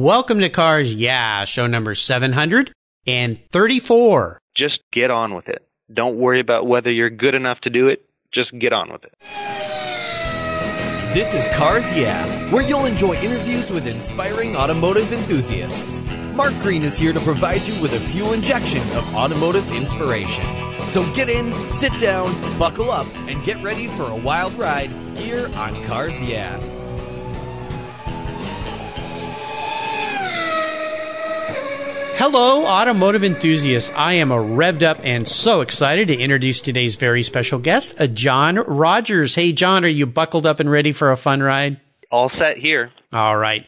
Welcome to Cars Yeah, show number 734. Just get on with it. Don't worry about whether you're good enough to do it. Just get on with it. This is Cars Yeah, where you'll enjoy interviews with inspiring automotive enthusiasts. Mark Green is here to provide you with a fuel injection of automotive inspiration. So get in, sit down, buckle up, and get ready for a wild ride here on Cars Yeah. Hello, automotive enthusiasts. I am revved up and so excited to introduce today's very special guest, John Rogers. Hey, John, are you buckled up and ready for a fun ride? All set here. All right.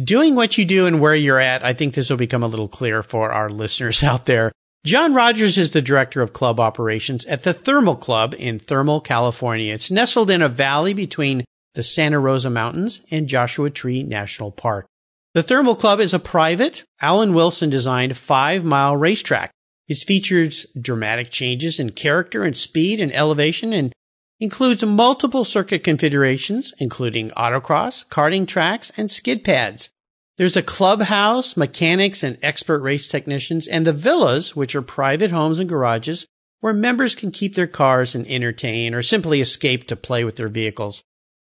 Doing what you do and where you're at, I think this will become a little clearer for our listeners out there. John Rogers is the director of club operations at the Thermal Club in Thermal, California. It's nestled in a valley between the Santa Rosa Mountains and Joshua Tree National Park. The Thermal Club is a private, Alan Wilson-designed 5-mile racetrack. It features dramatic changes in character and speed and elevation and includes multiple circuit configurations, including autocross, karting tracks, and skid pads. There's a clubhouse, mechanics, and expert race technicians, and the villas, which are private homes and garages, where members can keep their cars and entertain or simply escape to play with their vehicles.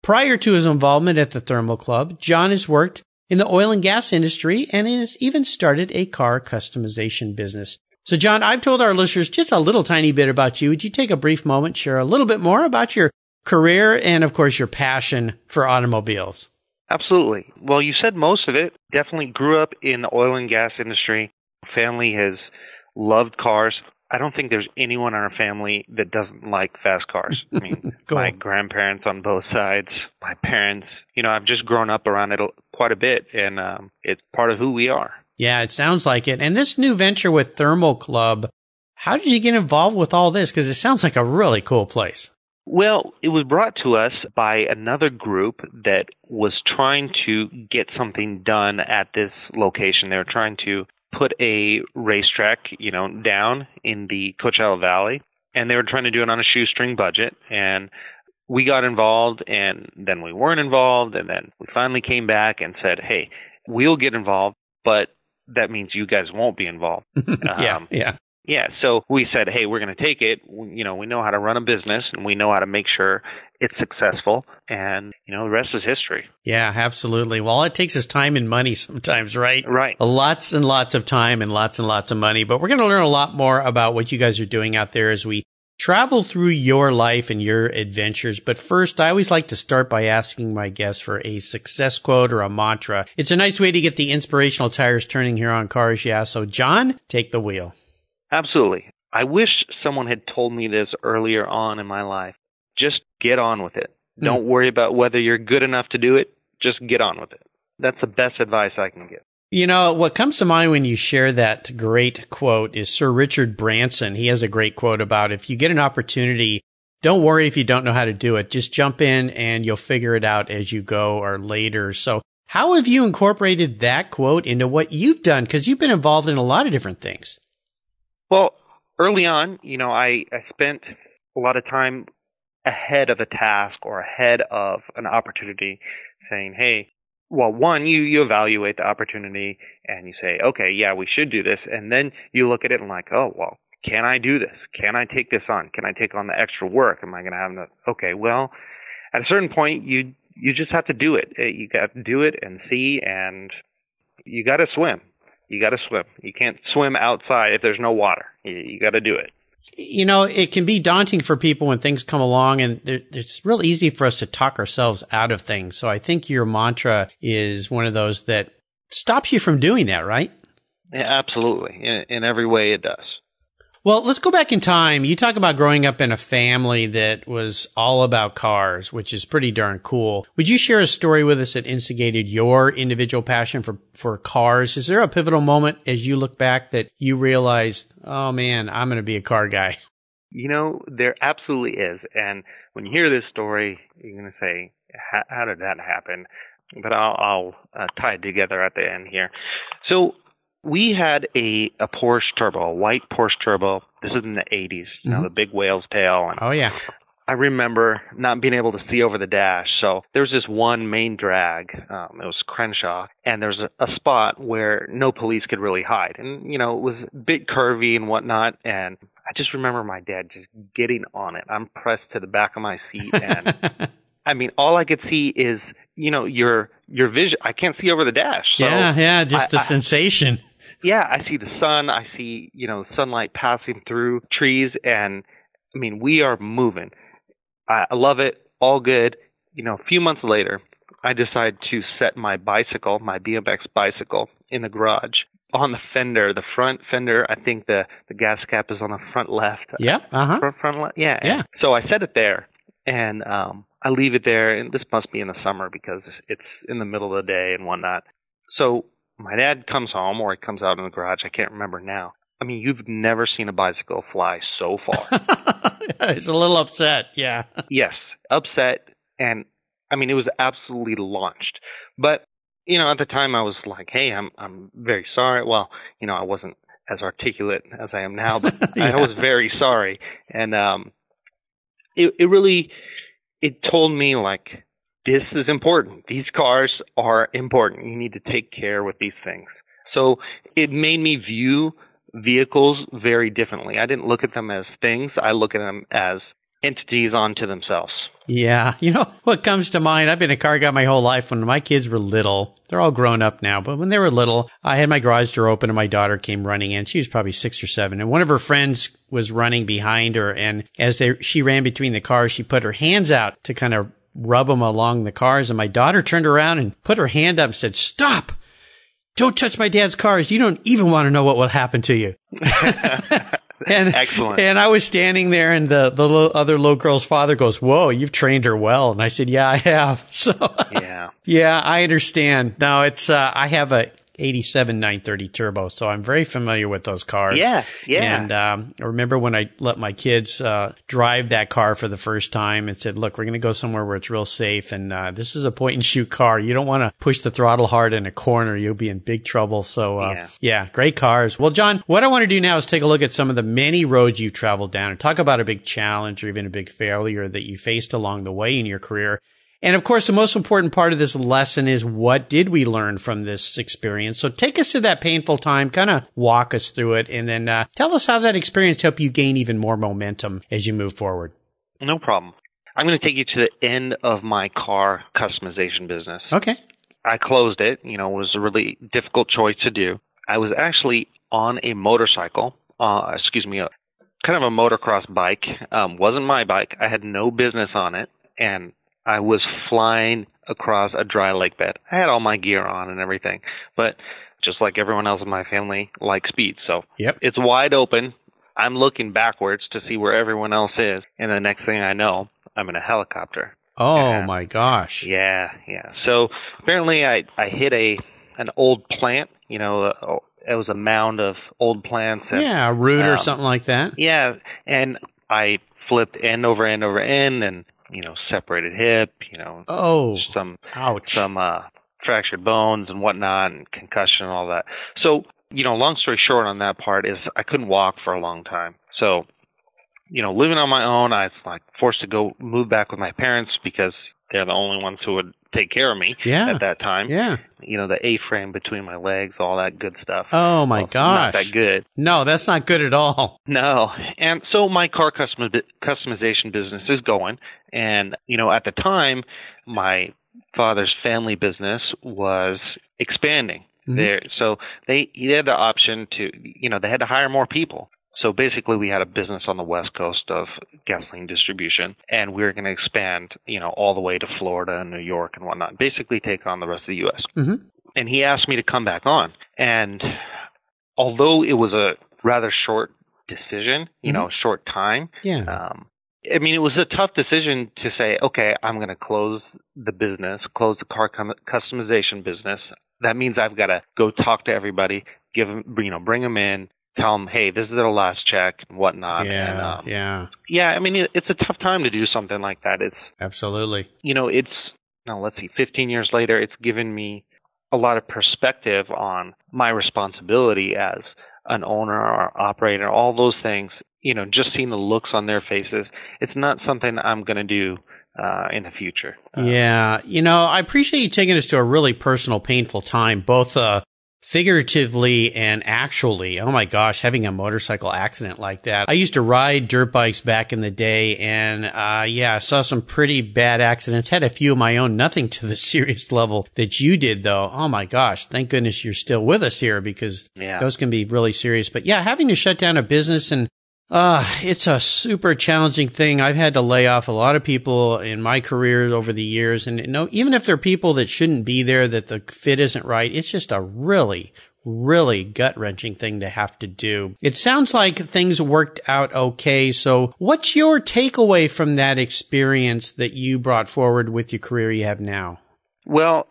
Prior to his involvement at the Thermal Club, John has worked in the oil and gas industry, and has even started a car customization business. So, John, I've told our listeners just a little tiny bit about you. Would you take a brief moment, share a little bit more about your career and, of course, your passion for automobiles? Absolutely. Well, you said most of it. Definitely grew up in the oil and gas industry. Family has loved cars. I don't think there's anyone in our family that doesn't like fast cars. I mean, my grandparents on both sides, my parents, you know, I've just grown up around it quite a bit, and it's part of who we are. Yeah, it sounds like it. And this new venture with Thermal Club, how did you get involved with all this? Because it sounds like a really cool place. Well, it was brought to us by another group that was trying to get something done at this location. They were trying to put a racetrack, you know, down in the Coachella Valley, and they were trying to do it on a shoestring budget, and we got involved, and then we weren't involved, and then we finally came back and said, hey, we'll get involved, but that means you guys won't be involved. Yeah, so we said, hey, we're going to take it. You know, we know how to run a business, and we know how to make sure it's successful, and, you know, the rest is history. Yeah, absolutely. Well, all it takes is time and money sometimes, right? Right. Lots and lots of time and lots of money, but we're going to learn a lot more about what you guys are doing out there as we travel through your life and your adventures. But first, I always like to start by asking my guests for a success quote or a mantra. It's a nice way to get the inspirational tires turning here on Cars Yeah. So, John, take the wheel. Absolutely. I wish someone had told me this earlier on in my life. Just get on with it. Don't worry about whether you're good enough to do it. Just get on with it. That's the best advice I can give. You know, what comes to mind when you share that great quote is Sir Richard Branson. He has a great quote about if you get an opportunity, don't worry if you don't know how to do it. Just jump in and you'll figure it out as you go or later. So how have you incorporated that quote into what you've done? Because you've been involved in a lot of different things. Well, early on, you know, I spent a lot of time ahead of a task or ahead of an opportunity saying, hey, well, one, you evaluate the opportunity and you say, okay, yeah, we should do this. And then you look at it and like, oh, well, can I do this? Can I take this on? Can I take on the extra work? Am I going to have enough? Okay, well, at a certain point, you just have to do it. You got to do it and see, and you got to swim. You got to swim. You can't swim outside if there's no water. You got to do it. You know, it can be daunting for people when things come along, and it's real easy for us to talk ourselves out of things. So I think your mantra is one of those that stops you from doing that, right? Yeah, absolutely. In every way it does. Well, let's go back in time. You talk about growing up in a family that was all about cars, which is pretty darn cool. Would you share a story with us that instigated your individual passion for cars? Is there a pivotal moment as you look back that you realized, oh, man, I'm going to be a car guy? You know, there absolutely is. And when you hear this story, you're going to say, how did that happen? But I'll tie it together at the end here. So we had a Porsche Turbo, a white Porsche Turbo. This is in the 80s, you know, the big whale's tail. And, oh, yeah. I remember not being able to see over the dash. So there was this one main drag. It was Crenshaw. And there's a spot where no police could really hide. And, you know, it was a bit curvy and whatnot. And I just remember my dad just getting on it. I'm pressed to the back of my seat. And I mean, all I could see is, you know, your vision. I can't see over the dash. So yeah. Just the sensation. Yeah. I see the sun. I see, you know, sunlight passing through trees. And I mean, we are moving. I love it. All good. You know, a few months later, I decide to set my bicycle, my BMX bicycle, in the garage on the fender, the front fender. I think the gas cap is on the front left. Yeah. Uh-huh. Front left. Yeah. Yeah. So I set it there, and I leave it there. And this must be in the summer because it's in the middle of the day and whatnot. So my dad comes home, or he comes out in the garage. I can't remember now. I mean, you've never seen a bicycle fly so far. He's a little upset, yeah. Yes, upset. And, I mean, it was absolutely launched. But, you know, at the time I was like, hey, I'm very sorry. Well, you know, I wasn't as articulate as I am now, but yeah. I was very sorry. And it really told me, like, this is important. These cars are important. You need to take care with these things. So it made me view vehicles very differently. I didn't look at them as things. I look at them as entities onto themselves. Yeah. You know, what comes to mind, I've been a car guy my whole life. When my kids were little, they're all grown up now, but when they were little, I had my garage door open and my daughter came running in. She was probably 6 or 7. And one of her friends was running behind her. And as she ran between the cars, she put her hands out to kind of rub them along the cars. And my daughter turned around and put her hand up and said, "Stop. Don't touch my dad's cars. You don't even want to know what will happen to you." And, excellent. And I was standing there, and the other little girl's father goes, "Whoa, you've trained her well." And I said, "Yeah, I have." So yeah, I understand. Now it's I have a 87 930 turbo, so I'm very familiar with those cars. Yeah, yeah. And I remember when I let my kids drive that car for the first time and said, "Look, we're going to go somewhere where it's real safe, and this is a point and shoot car. You don't want to push the throttle hard in a corner; you'll be in big trouble." So, yeah, great cars. Well, John, what I want to do now is take a look at some of the many roads you've traveled down and talk about a big challenge or even a big failure that you faced along the way in your career. And of course, the most important part of this lesson is, what did we learn from this experience? So take us to that painful time, kind of walk us through it, and then tell us how that experience helped you gain even more momentum as you move forward. No problem. I'm going to take you to the end of my car customization business. Okay. I closed it. You know, it was a really difficult choice to do. I was actually on a motorcycle, kind of a motocross bike. Wasn't my bike. I had no business on it, and I was flying across a dry lake bed. I had all my gear on and everything, but just like everyone else in my family, like speed. So It's wide open. I'm looking backwards to see where everyone else is. And the next thing I know, I'm in a helicopter. Oh, and my gosh. Yeah. Yeah. So apparently I hit an old plant, you know, it was a mound of old plants. And, a root or something like that. Yeah. And I flipped end over end, and you know, separated hip, you know, some fractured bones and whatnot, and concussion and all that. So, you know, long story short on that part is I couldn't walk for a long time. So, you know, living on my own, I was like forced to go move back with my parents because they're the only ones who would take care of me at that time. Yeah. You know, the A-frame between my legs, all that good stuff. Oh, my gosh. Not that good. No, that's not good at all. No. And so my car customization business is going. And, you know, at the time, my father's family business was expanding. Mm-hmm. There. So they had the option to, you know, they had to hire more people. So basically, we had a business on the West Coast of gasoline distribution, and we were going to expand, you know, all the way to Florida and New York and whatnot, basically take on the rest of the U.S. Mm-hmm. And he asked me to come back on. And although it was a rather short decision, you know, short time, I mean, it was a tough decision to say, okay, I'm going to close the business, close the car customization business. That means I've got to go talk to everybody, give them, you know, bring them in, tell them, hey, this is their last check and whatnot. Yeah, and, I mean, it's a tough time to do something like that. It's absolutely, you know, 15 years later, it's given me a lot of perspective on my responsibility as an owner or operator, all those things. you know, just seeing the looks on their faces, it's not something I'm going to do in the future. Yeah. You know, I appreciate you taking us to a really personal, painful time, both figuratively and actually. Oh my gosh, having a motorcycle accident like that. I used to ride dirt bikes back in the day, and I saw some pretty bad accidents. Had a few of my own, nothing to the serious level that you did, though. Oh my gosh, thank goodness you're still with us here, because those can be really serious. But yeah, having to shut down a business, and it's a super challenging thing. I've had to lay off a lot of people in my career over the years. And, you know, even if they're people that shouldn't be there, that the fit isn't right, it's just a really, really gut-wrenching thing to have to do. It sounds like things worked out okay. So what's your takeaway from that experience that you brought forward with your career you have now? Well,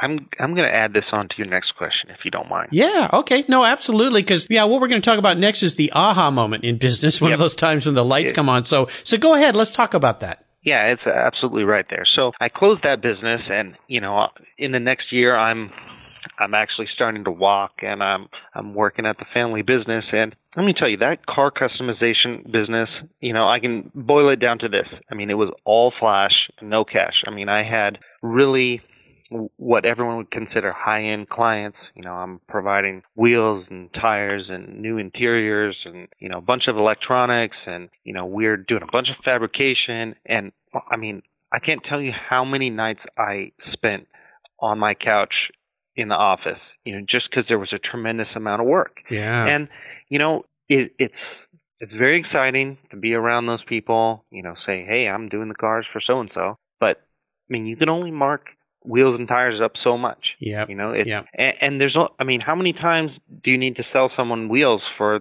I'm going to add this on to your next question, if you don't mind. Yeah, okay. No, absolutely, because, what we're going to talk about next is the aha moment in business, one of those times when the lights come on. So go ahead, let's talk about that. Yeah, it's absolutely right there. So I closed that business, and, in the next year, I'm actually starting to walk, and I'm working at the family business. And let me tell you, that car customization business, I can boil it down to this. I mean, it was all flash, no cash. I mean, I had really what everyone would consider high-end clients. I'm providing wheels and tires and new interiors and, a bunch of electronics, and, we're doing a bunch of fabrication. And I mean, I can't tell you how many nights I spent on my couch in the office, just because there was a tremendous amount of work. Yeah. And, it's very exciting to be around those people, say, hey, I'm doing the cars for so-and-so. But I mean, you can only mark wheels and tires up so much. Yeah. And there's, how many times do you need to sell someone wheels for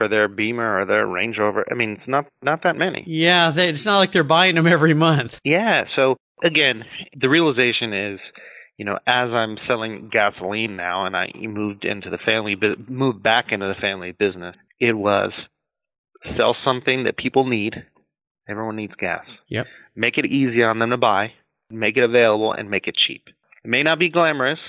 their Beamer or their Range Rover? I mean, it's not that many. Yeah. It's not like they're buying them every month. Yeah. So again, the realization is, as I'm selling gasoline now, and I moved back into the family business, it was sell something that people need. Everyone needs gas. Yep. Make it easy on them to buy. Make it available, and make it cheap. It may not be glamorous,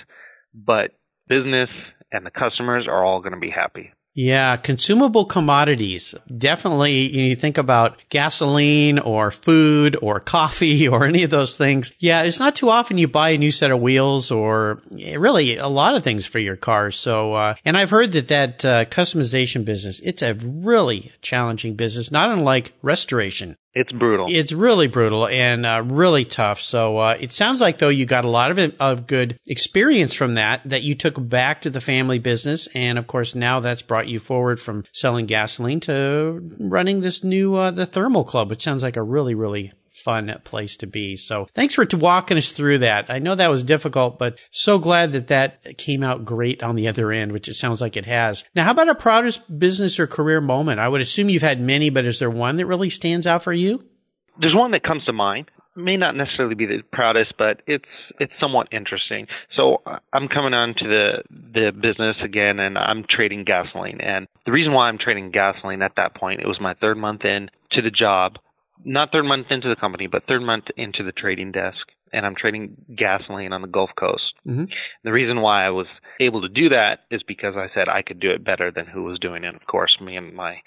but business and the customers are all going to be happy. Yeah, consumable commodities. Definitely, you think about gasoline or food or coffee or any of those things. Yeah, it's not too often you buy a new set of wheels or really a lot of things for your car. So, and I've heard that customization business, it's a really challenging business, not unlike restoration. It's brutal. It's really brutal and really tough. So it sounds like, though, you got a lot of good experience from that you took back to the family business. And, of course, now that's brought you forward from selling gasoline to running this new the Thermal Club, which sounds like a really, really fun place to be. So thanks for walking us through that. I know that was difficult, but so glad that came out great on the other end, which it sounds like it has. Now, how about a proudest business or career moment? I would assume you've had many, but is there one that really stands out for you? There's one that comes to mind. It may not necessarily be the proudest, but it's somewhat interesting. So I'm coming on to the business again, and I'm trading gasoline. And the reason why I'm trading gasoline at that point, it was my third month in to the job. Not third month into the company, but third month into the trading desk, and I'm trading gasoline on the Gulf Coast. Mm-hmm. The reason why I was able to do that is because I said I could do it better than who was doing it. Of course, me and my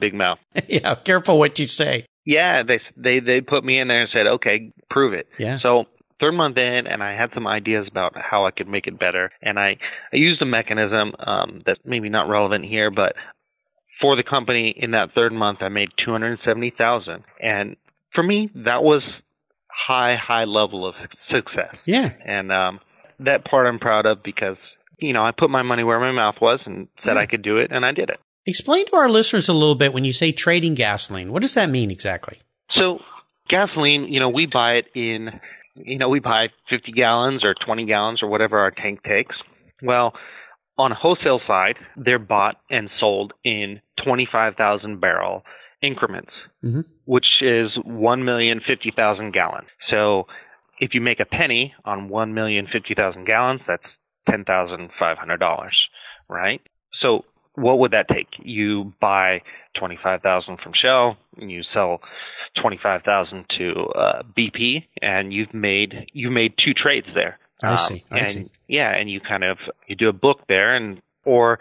big mouth. Yeah, careful what you say. Yeah, they put me in there and said, okay, prove it. Yeah. So third month in, and I had some ideas about how I could make it better, and I used a mechanism that's maybe not relevant here, but for the company, in that third month, I made $270,000, and for me, that was high level of success. Yeah, and that part I'm proud of because I put my money where my mouth was and said I could do it, and I did it. Explain to our listeners a little bit when you say trading gasoline. What does that mean exactly? So, gasoline, we buy it in, we buy 50 gallons or 20 gallons or whatever our tank takes. Well, on a wholesale side, they're bought and sold in 25,000 barrel increments, mm-hmm. which is 1,050,000 gallons. So if you make a penny on 1,050,000 gallons, that's $10,500, right? So what would that take? You buy 25,000 from Shell, and you sell 25,000 to BP, and you made two trades there. I see. Yeah, and you do a book there, or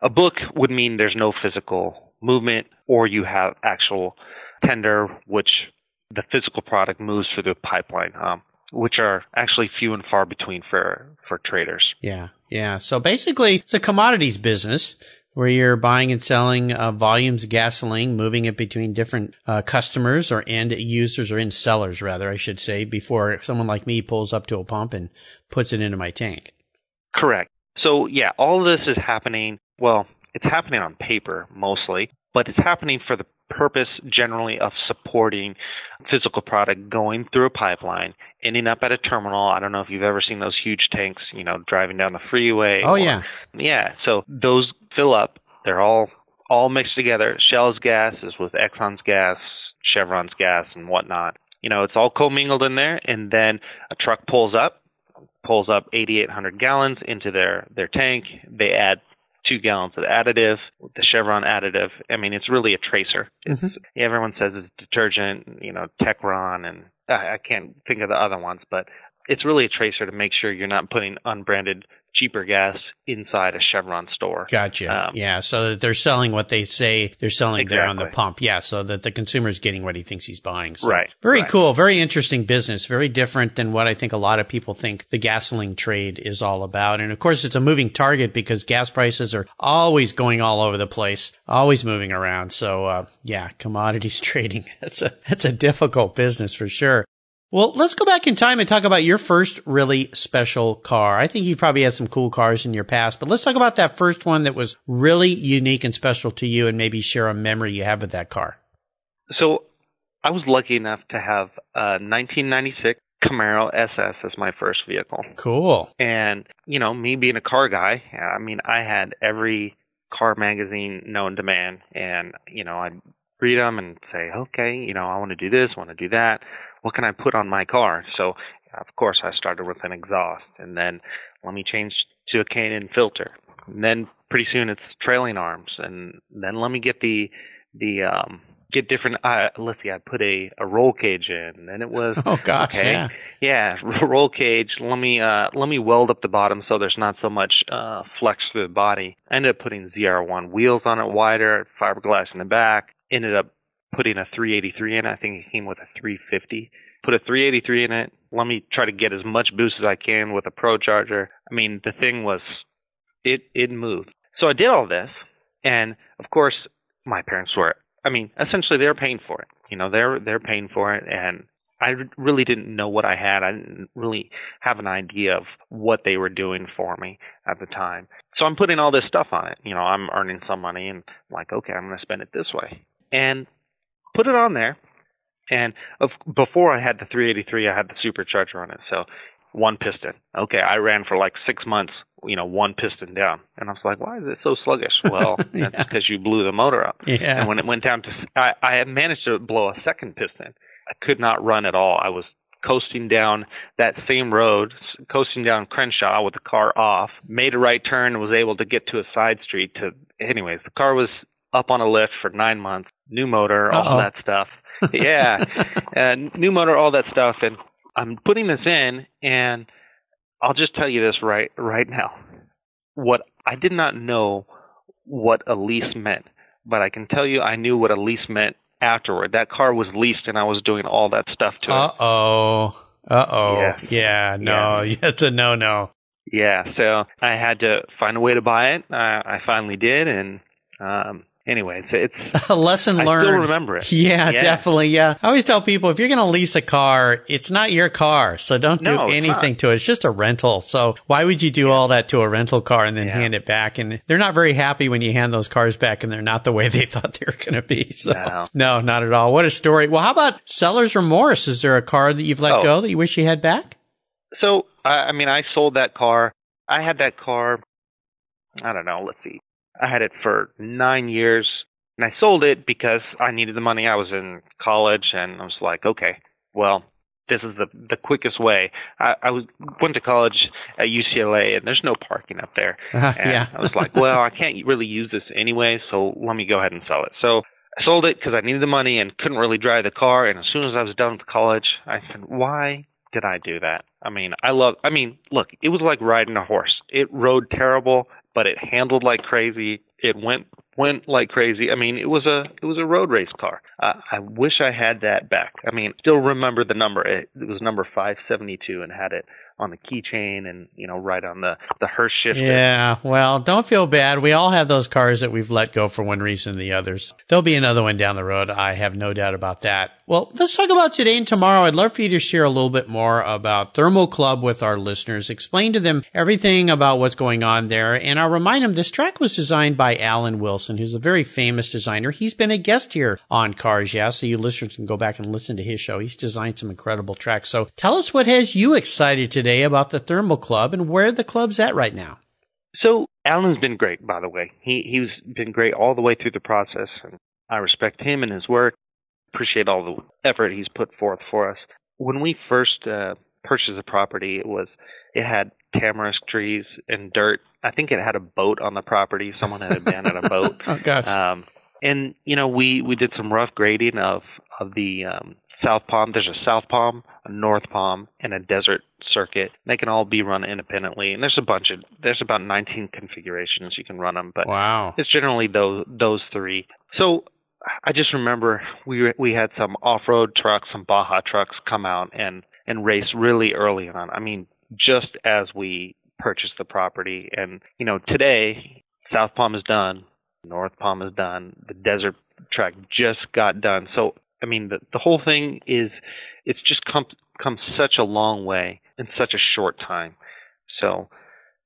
a book would mean there's no physical movement, or you have actual tender, which the physical product moves through the pipeline, which are actually few and far between for traders. Yeah, yeah. So basically, it's a commodities business where you're buying and selling volumes of gasoline, moving it between different customers or end users or end sellers, rather, I should say, before someone like me pulls up to a pump and puts it into my tank. Correct. So, yeah, all of this is happening, well, it's happening on paper mostly, but it's happening for the purpose generally of supporting physical product going through a pipeline, ending up at a terminal. I don't know if you've ever seen those huge tanks, you know, driving down the freeway. Oh, yeah. Yeah. So those fill up. They're all mixed together. Shell's gas is with Exxon's gas, Chevron's gas, and whatnot. You know, it's all commingled in there. And then a truck pulls up 8,800 gallons into their tank. They add 2 gallons of additive, the Chevron additive. I mean, it's really a tracer. Mm-hmm. Everyone says it's detergent, you know, Tecron, and I can't think of the other ones, but it's really a tracer to make sure you're not putting unbranded, cheaper gas inside a Chevron store. Gotcha. Yeah, so that they're selling what they say they're selling exactly there on the pump. Yeah, so that the consumer's getting what he thinks he's buying. So right. Very right. Cool. Very interesting business. Very different than what I think a lot of people think the gasoline trade is all about. And, of course, it's a moving target because gas prices are always going all over the place, always moving around. So, yeah, commodities trading, that's a difficult business for sure. Well, let's go back in time and talk about your first really special car. I think you probably had some cool cars in your past, but let's talk about that first one that was really unique and special to you and maybe share a memory you have with that car. So I was lucky enough to have a 1996 Camaro SS as my first vehicle. Cool. And, you know, me being a car guy, I mean, I had every car magazine known to man. And, you know, I'd read them and say, okay, you know, I want to do this, I want to do that. What can I put on my car? So, of course, I started with an exhaust, and then let me change to a K&N filter. And then pretty soon it's trailing arms, and then let me get get different. Let's see, I put a roll cage in, and then it was roll cage. Let me weld up the bottom so there's not so much flex through the body. I ended up putting ZR1 wheels on it, wider fiberglass in the back. Ended up putting a 383 in it. I think it came with a 350. Put a 383 in it. Let me try to get as much boost as I can with a Pro Charger. I mean, the thing was, it moved. So I did all this, and of course, my parents essentially they were paying for it. You know, they're paying for it, and I really didn't know what I had. I didn't really have an idea of what they were doing for me at the time. So I'm putting all this stuff on it. You know, I'm earning some money, and I'm like, okay, I'm going to spend it this way. And put it on there, and before I had the 383, I had the supercharger on it, so one piston. Okay, I ran for like 6 months, you know, one piston down, and I was like, why is it so sluggish? Well, that's because you blew the motor up. Yeah. And when it went down to, I had managed to blow a second piston. I could not run at all. I was coasting down that same road, coasting down Crenshaw with the car off, made a right turn, and was able to get to a side street. Anyways, the car was up on a lift for 9 months, new motor, all that stuff. Yeah, new motor, all that stuff. And I'm putting this in, and I'll just tell you this right now. What I did not know what a lease meant, but I can tell you I knew what a lease meant afterward. That car was leased, and I was doing all that stuff to it. Uh-oh. Yeah, no, it's a no-no. Yeah, so I had to find a way to buy it. I finally did, and anyway, it's a lesson learned. I still remember it. Yeah, definitely. Yeah. I always tell people, if you're going to lease a car, it's not your car. So don't do anything to it. It's just a rental. So why would you do all that to a rental car and then hand it back? And they're not very happy when you hand those cars back and they're not the way they thought they were going to be. So no, not at all. What a story. Well, how about seller's remorse? Is there a car that you've let go that you wish you had back? So, I mean, I sold that car. I had that car. I don't know. Let's see. I had it for 9 years, and I sold it because I needed the money. I was in college, and I was like, okay, well, this is the quickest way. I went to college at UCLA, and there's no parking up there. And I was like, well, I can't really use this anyway, so let me go ahead and sell it. So I sold it because I needed the money and couldn't really drive the car. And as soon as I was done with college, I said, why did I do that? I mean, look, it was like riding a horse. It rode terrible. but it handled like crazy. It went like crazy. I mean, it was a road race car. I wish I had that back. I mean, still remember the number. It was number 572 and had it on the keychain and, you know, right on the Hurst shifter. Yeah, well, don't feel bad. We all have those cars that we've let go for one reason or the others. There'll be another one down the road. I have no doubt about that. Well, let's talk about today and tomorrow. I'd love for you to share a little bit more about Thermal Club with our listeners. Explain to them everything about what's going on there. And I'll remind them this track was designed by Alan Wilson, who's a very famous designer. He's been a guest here on Cars Yeah, so you listeners can go back and listen to his show. He's designed some incredible tracks. So tell us what has you excited today about the Thermal Club and where the club's at right now. So Alan's been great, by the way. He's been great all the way through the process, and I respect him and his work. Appreciate all the effort he's put forth for us. When we first purchased the property, it had tamarisk trees and dirt. I think it had a boat on the property. Someone had abandoned a boat. Oh gosh! And you know, we did some rough grading of the South Palm. There's a South Palm, a North Palm, and a Desert circuit. They can all be run independently, and there's about 19 configurations you can run them. But wow, it's generally those three. So I just remember we had some off-road trucks, some Baja trucks come out and race really early on. I mean, just as we purchased the property. And, you know, today, South Palm is done. North Palm is done. The Desert track just got done. So, I mean, the whole thing is, it's just come such a long way in such a short time. So,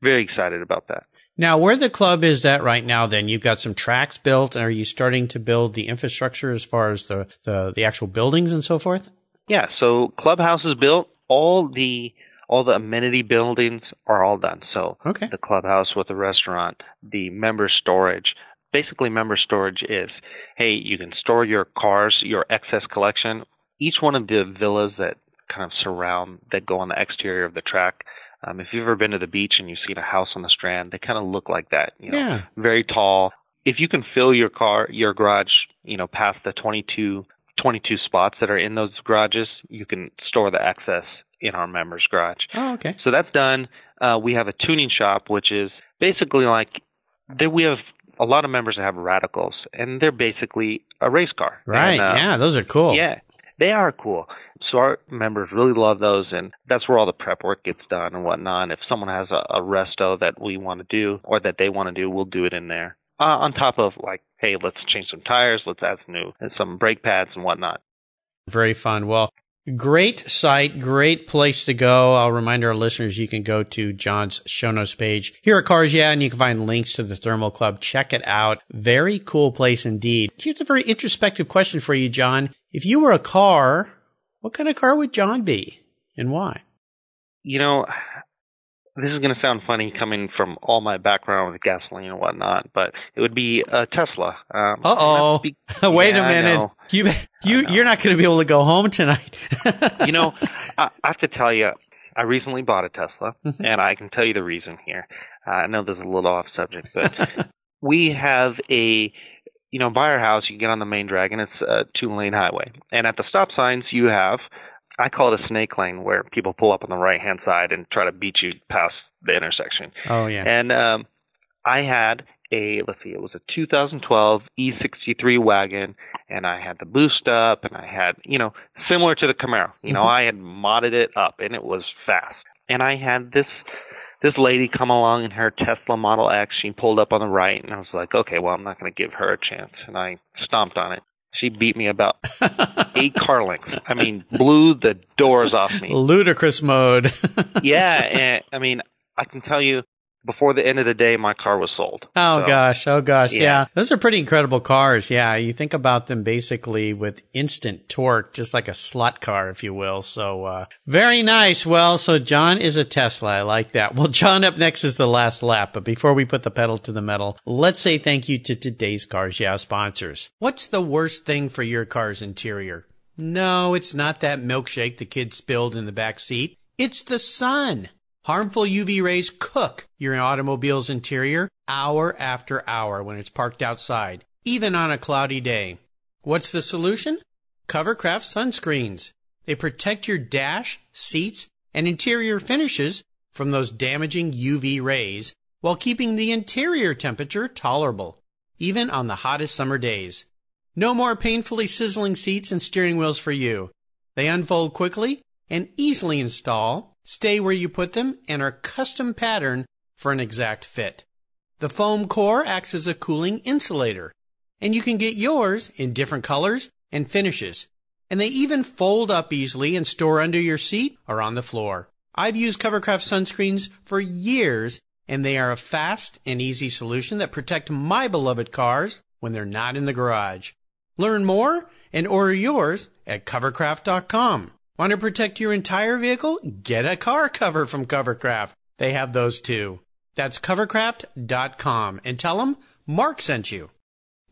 very excited about that. Now, where the club is at right now, then, you've got some tracks built. Are you starting to build the infrastructure as far as the actual buildings and so forth? Yeah, so clubhouse is built. All the amenity buildings are all done. So okay. The clubhouse with the restaurant, the member storage. Basically, member storage is, hey, you can store your cars, your excess collection. Each one of the villas that kind of surround, that go on the exterior of the track. If you've ever been to the beach and you've seen a house on the strand, they kind of look like that. You know, yeah. Very tall. If you can fill your garage, you know, past the 22 spots that are in those garages, you can store the excess in our members' garage. Oh, okay. So that's done. We have a tuning shop, which is basically like we have a lot of members that have Radicals, and they're basically a race car. Right. And, yeah, those are cool. Yeah, they are cool. So our members really love those, and that's where all the prep work gets done and whatnot. If someone has a resto that we want to do or that they want to do, we'll do it in there. On top of like, hey, let's change some tires, let's add some brake pads and whatnot. Very fun. Well, great site, great place to go. I'll remind our listeners you can go to John's show notes page here at Cars Yeah, and you can find links to the Thermal Club. Check it out. Very cool place indeed. Here's a very introspective question for you, John. If you were a car, what kind of car would John be and why? You know, this is going to sound funny coming from all my background with gasoline and whatnot, but it would be a Tesla. Wait a minute. You're not going to be able to go home tonight. You know, I have to tell you, I recently bought a Tesla, and I can tell you the reason here. I know this is a little off subject, but we have by our house, you get on the main drag, and it's a 2-lane highway. And at the stop signs, you have, I call it a snake lane, where people pull up on the right-hand side and try to beat you past the intersection. Oh, yeah. And I had it was a 2012 E63 wagon, and I had the boost up, and I had, you know, similar to the Camaro. You know, I had modded it up, and it was fast. And I had this lady come along in her Tesla Model X. She pulled up on the right, and I was like, okay, well, I'm not going to give her a chance. And I stomped on it. She beat me about 8 car lengths. I mean, blew the doors off me. Ludicrous mode. Yeah. And, I mean, I can tell you, before the end of the day, my car was sold. Oh, gosh. Yeah. Those are pretty incredible cars. Yeah. You think about them basically with instant torque, just like a slot car, if you will. So, very nice. Well, so John is a Tesla. I like that. Well, John, up next is the last lap. But before we put the pedal to the metal, let's say thank you to today's Cars Yeah sponsors. What's the worst thing for your car's interior? No, it's not that milkshake the kid spilled in the back seat. It's the sun. Harmful UV rays cook your automobile's interior hour after hour when it's parked outside, even on a cloudy day. What's the solution? Covercraft sunscreens. They protect your dash, seats, and interior finishes from those damaging UV rays while keeping the interior temperature tolerable, even on the hottest summer days. No more painfully sizzling seats and steering wheels for you. They unfold quickly and easily install, stay where you put them, and are custom patterned for an exact fit. The foam core acts as a cooling insulator, and you can get yours in different colors and finishes. And they even fold up easily and store under your seat or on the floor. I've used Covercraft sunscreens for years, and they are a fast and easy solution that protect my beloved cars when they're not in the garage. Learn more and order yours at Covercraft.com. Want to protect your entire vehicle? Get a car cover from Covercraft. They have those too. That's Covercraft.com, and tell them Mark sent you.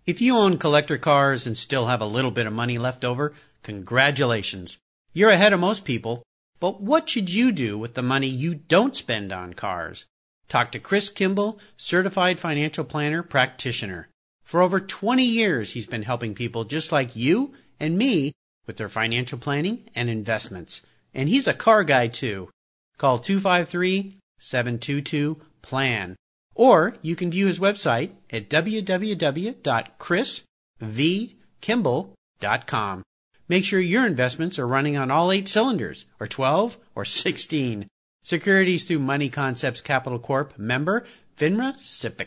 If you own collector cars and still have a little bit of money left over, congratulations. You're ahead of most people. But what should you do with the money you don't spend on cars? Talk to Chris Kimball, Certified Financial Planner Practitioner. For over 20 years, he's been helping people just like you and me with their financial planning and investments. And he's a car guy, too. Call 253-722-PLAN. Or you can view his website at www.chrisvkimball.com. Make sure your investments are running on all 8 cylinders, or 12, or 16. Securities through Money Concepts Capital Corp. Member FINRA SIPC.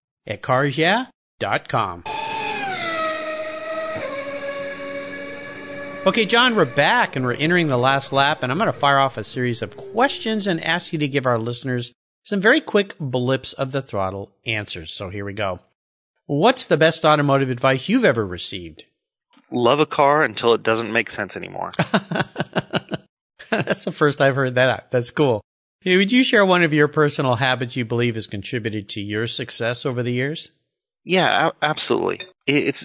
at carsyeah.com. Okay, John, we're back and we're entering the last lap, and I'm going to fire off a series of questions and ask you to give our listeners some very quick blips of the throttle answers. So here we go. What's the best automotive advice you've ever received? Love a car until it doesn't make sense anymore. That's the first I've heard that. That's cool. Hey, would you share one of your personal habits you believe has contributed to your success over the years? Yeah, absolutely. It's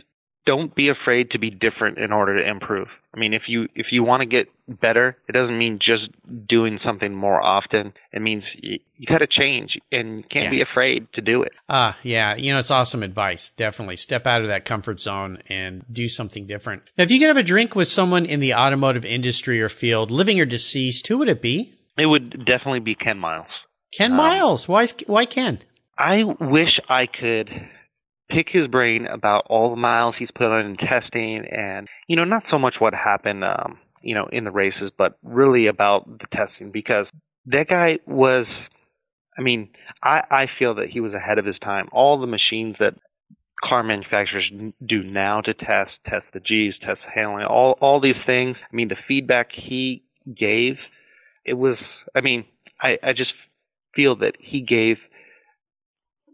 don't be afraid to be different in order to improve. I mean, if you want to get better, it doesn't mean just doing something more often. It means you got to change, and you can't be afraid to do it. Yeah. You know, it's awesome advice. Definitely step out of that comfort zone and do something different. Now, if you could have a drink with someone in the automotive industry or field, living or deceased, who would it be? It would definitely be Ken Miles. Ken Miles. Why Ken? I wish I could pick his brain about all the miles he's put on in testing and, you know, not so much what happened, you know, in the races, but really about the testing, because that guy was, I mean, I feel that he was ahead of his time. All the machines that car manufacturers do now to test the Gs, test handling, all these things. I mean, the feedback he gave, it was, I mean, I just feel that he gave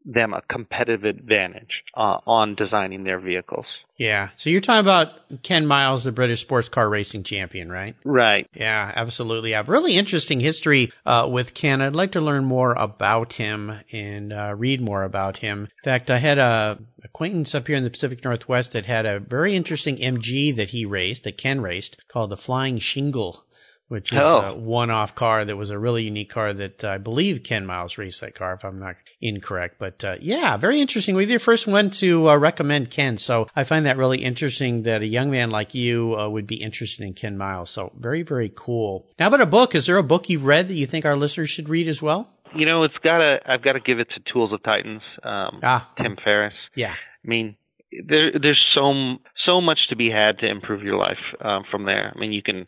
them a competitive advantage on designing their vehicles. Yeah. So you're talking about Ken Miles, the British sports car racing champion, right? Right. Yeah, absolutely. I have a really interesting history with Ken. I'd like to learn more about him and read more about him. In fact, I had an acquaintance up here in the Pacific Northwest that had a very interesting MG that he raced, that Ken raced, called the Flying Shingle, which was a one-off car that was a really unique car that I believe Ken Miles raced that car, if I'm not incorrect. But yeah, very interesting. We're the first one to recommend Ken. So I find that really interesting that a young man like you would be interested in Ken Miles. So very, very cool. Now, about a book. Is there a book you've read that you think our listeners should read as well? You know, I've got to give it to Tools of Titans, Tim Ferriss. Yeah. I mean, there's so much to be had to improve your life from there. I mean, you can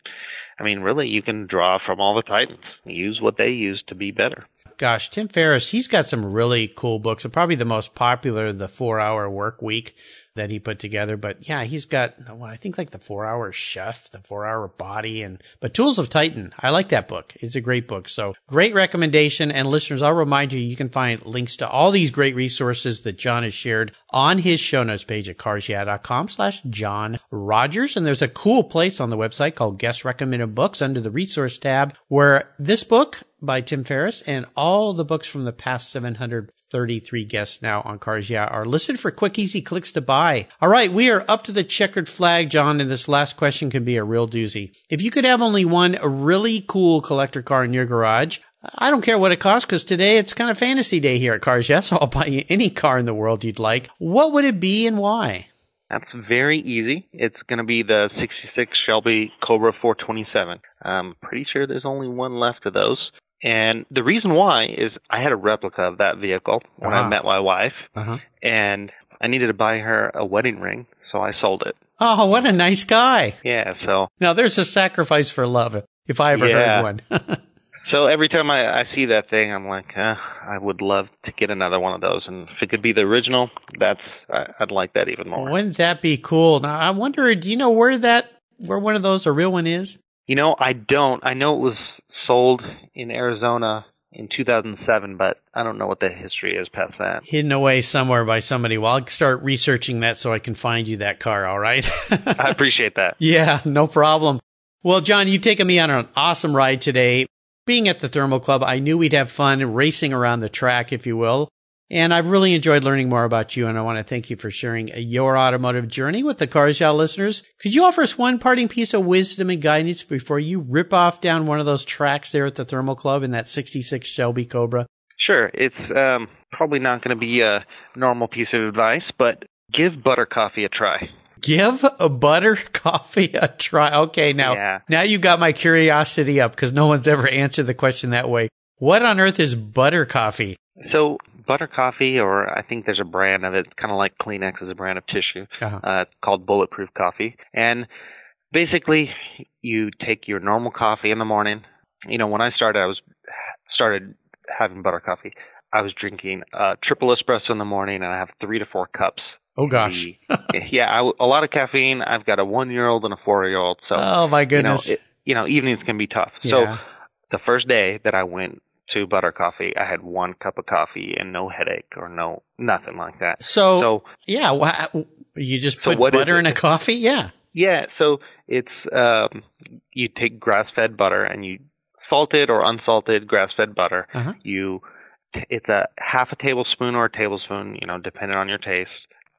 draw from all the Titans. Use what they use to be better. Gosh, Tim Ferriss, he's got some really cool books. Probably the most popular, the 4-Hour Work Week that he put together. But yeah, he's got, well, I think like the 4-Hour Chef, the 4-Hour Body, but Tools of Titan. I like that book. It's a great book. So great recommendation. And listeners, I'll remind you, you can find links to all these great resources that John has shared on his show notes page at carsyeah.com/John Rogers. And there's a cool place on the website called Guest Recommended Books under the resource tab where this book by Tim Ferriss, and all the books from the past 733 guests now on Cars Yeah are listed for quick, easy clicks to buy. All right, we are up to the checkered flag, John, and this last question could be a real doozy. If you could have only one really cool collector car in your garage, I don't care what it costs, because today it's kind of fantasy day here at Cars Yeah, so I'll buy you any car in the world you'd like. What would it be and why? That's very easy. It's going to be the 66 Shelby Cobra 427. I'm pretty sure there's only one left of those. And the reason why is I had a replica of that vehicle when I met my wife, and I needed to buy her a wedding ring, so I sold it. Oh, what a nice guy. Yeah, so. Now, there's a sacrifice for love, if I ever heard one. So every time I see that thing, I'm like, I would love to get another one of those. And if it could be the original, I'd like that even more. Wouldn't that be cool? Now, I wonder, do you know where one of those, a real one, is? You know, I don't. I know it was sold in Arizona in 2007, but I don't know what the history is past that. Hidden away somewhere by somebody. Well, I'll start researching that so I can find you that car, all right? I appreciate that. Yeah, no problem. Well, John, you've taken me on an awesome ride today. Being at the Thermal Club, I knew we'd have fun racing around the track, if you will. And I've really enjoyed learning more about you, and I want to thank you for sharing your automotive journey with the Cars Yeah listeners. Could you offer us one parting piece of wisdom and guidance before you rip off down one of those tracks there at the Thermal Club in that 66 Shelby Cobra? Sure. It's probably not going to be a normal piece of advice, but give butter coffee a try. Give a butter coffee a try. Okay, now you got my curiosity up, because no one's ever answered the question that way. What on earth is butter coffee? So butter coffee, or I think there's a brand of it, kind of like Kleenex is a brand of tissue, called Bulletproof Coffee. And basically, you take your normal coffee in the morning. You know, when I started having butter coffee, I was drinking triple espresso in the morning, and I have 3 to 4 cups. Oh, gosh. A lot of caffeine. I've got a 1-year-old and a 4-year-old. So, oh, my goodness. Evenings can be tough. Yeah. So the first day that I went to butter coffee, I had 1 cup of coffee and no headache or nothing like that. You just put butter in a coffee? Yeah. Yeah. So it's you take grass-fed butter, and you salted or unsalted grass-fed butter. It's a half a tablespoon or a tablespoon, depending on your taste.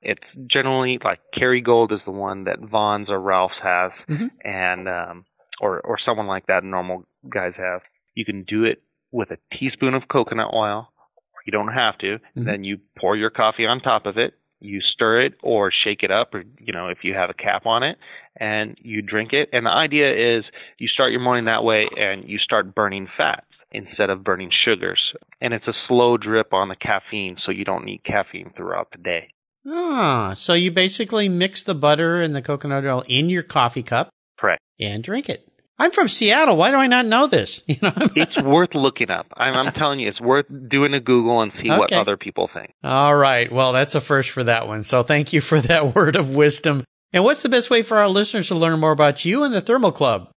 It's generally like Kerrygold is the one that Vons or Ralph's has, and or someone like that normal guys have. You can do it with a teaspoon of coconut oil, or you don't have to. Then you pour your coffee on top of it. You stir it or shake it up, or if you have a cap on it, and you drink it. And the idea is you start your morning that way, and you start burning fats instead of burning sugars. And it's a slow drip on the caffeine, so you don't need caffeine throughout the day. Ah, so you basically mix the butter and the coconut oil in your coffee cup. Correct. And drink it. I'm from Seattle. Why do I not know this? It's worth looking up. I'm telling you, it's worth doing a Google and see what other people think. All right. Well, that's a first for that one. So thank you for that word of wisdom. And what's the best way for our listeners to learn more about you and the Thermal Club?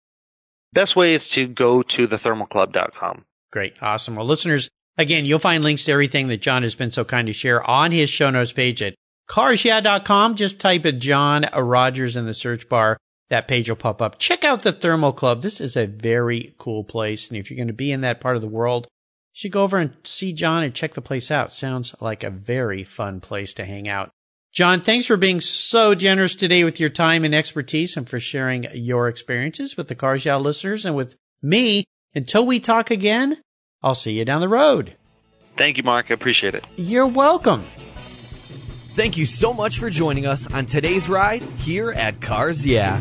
Best way is to go to thethermalclub.com. Great. Awesome. Well, listeners, again, you'll find links to everything that John has been so kind to share on his show notes page at CarsYeah.com. Just type in John Rogers in the search bar. That page will pop up. Check out the Thermal Club. This is a very cool place. And if you're going to be in that part of the world, you should go over and see John and check the place out. Sounds like a very fun place to hang out. John, thanks for being so generous today with your time and expertise and for sharing your experiences with the Cars Yeah listeners and with me. Until we talk again, I'll see you down the road. Thank you, Mark. I appreciate it. You're welcome. Thank you so much for joining us on today's ride here at Cars Yeah.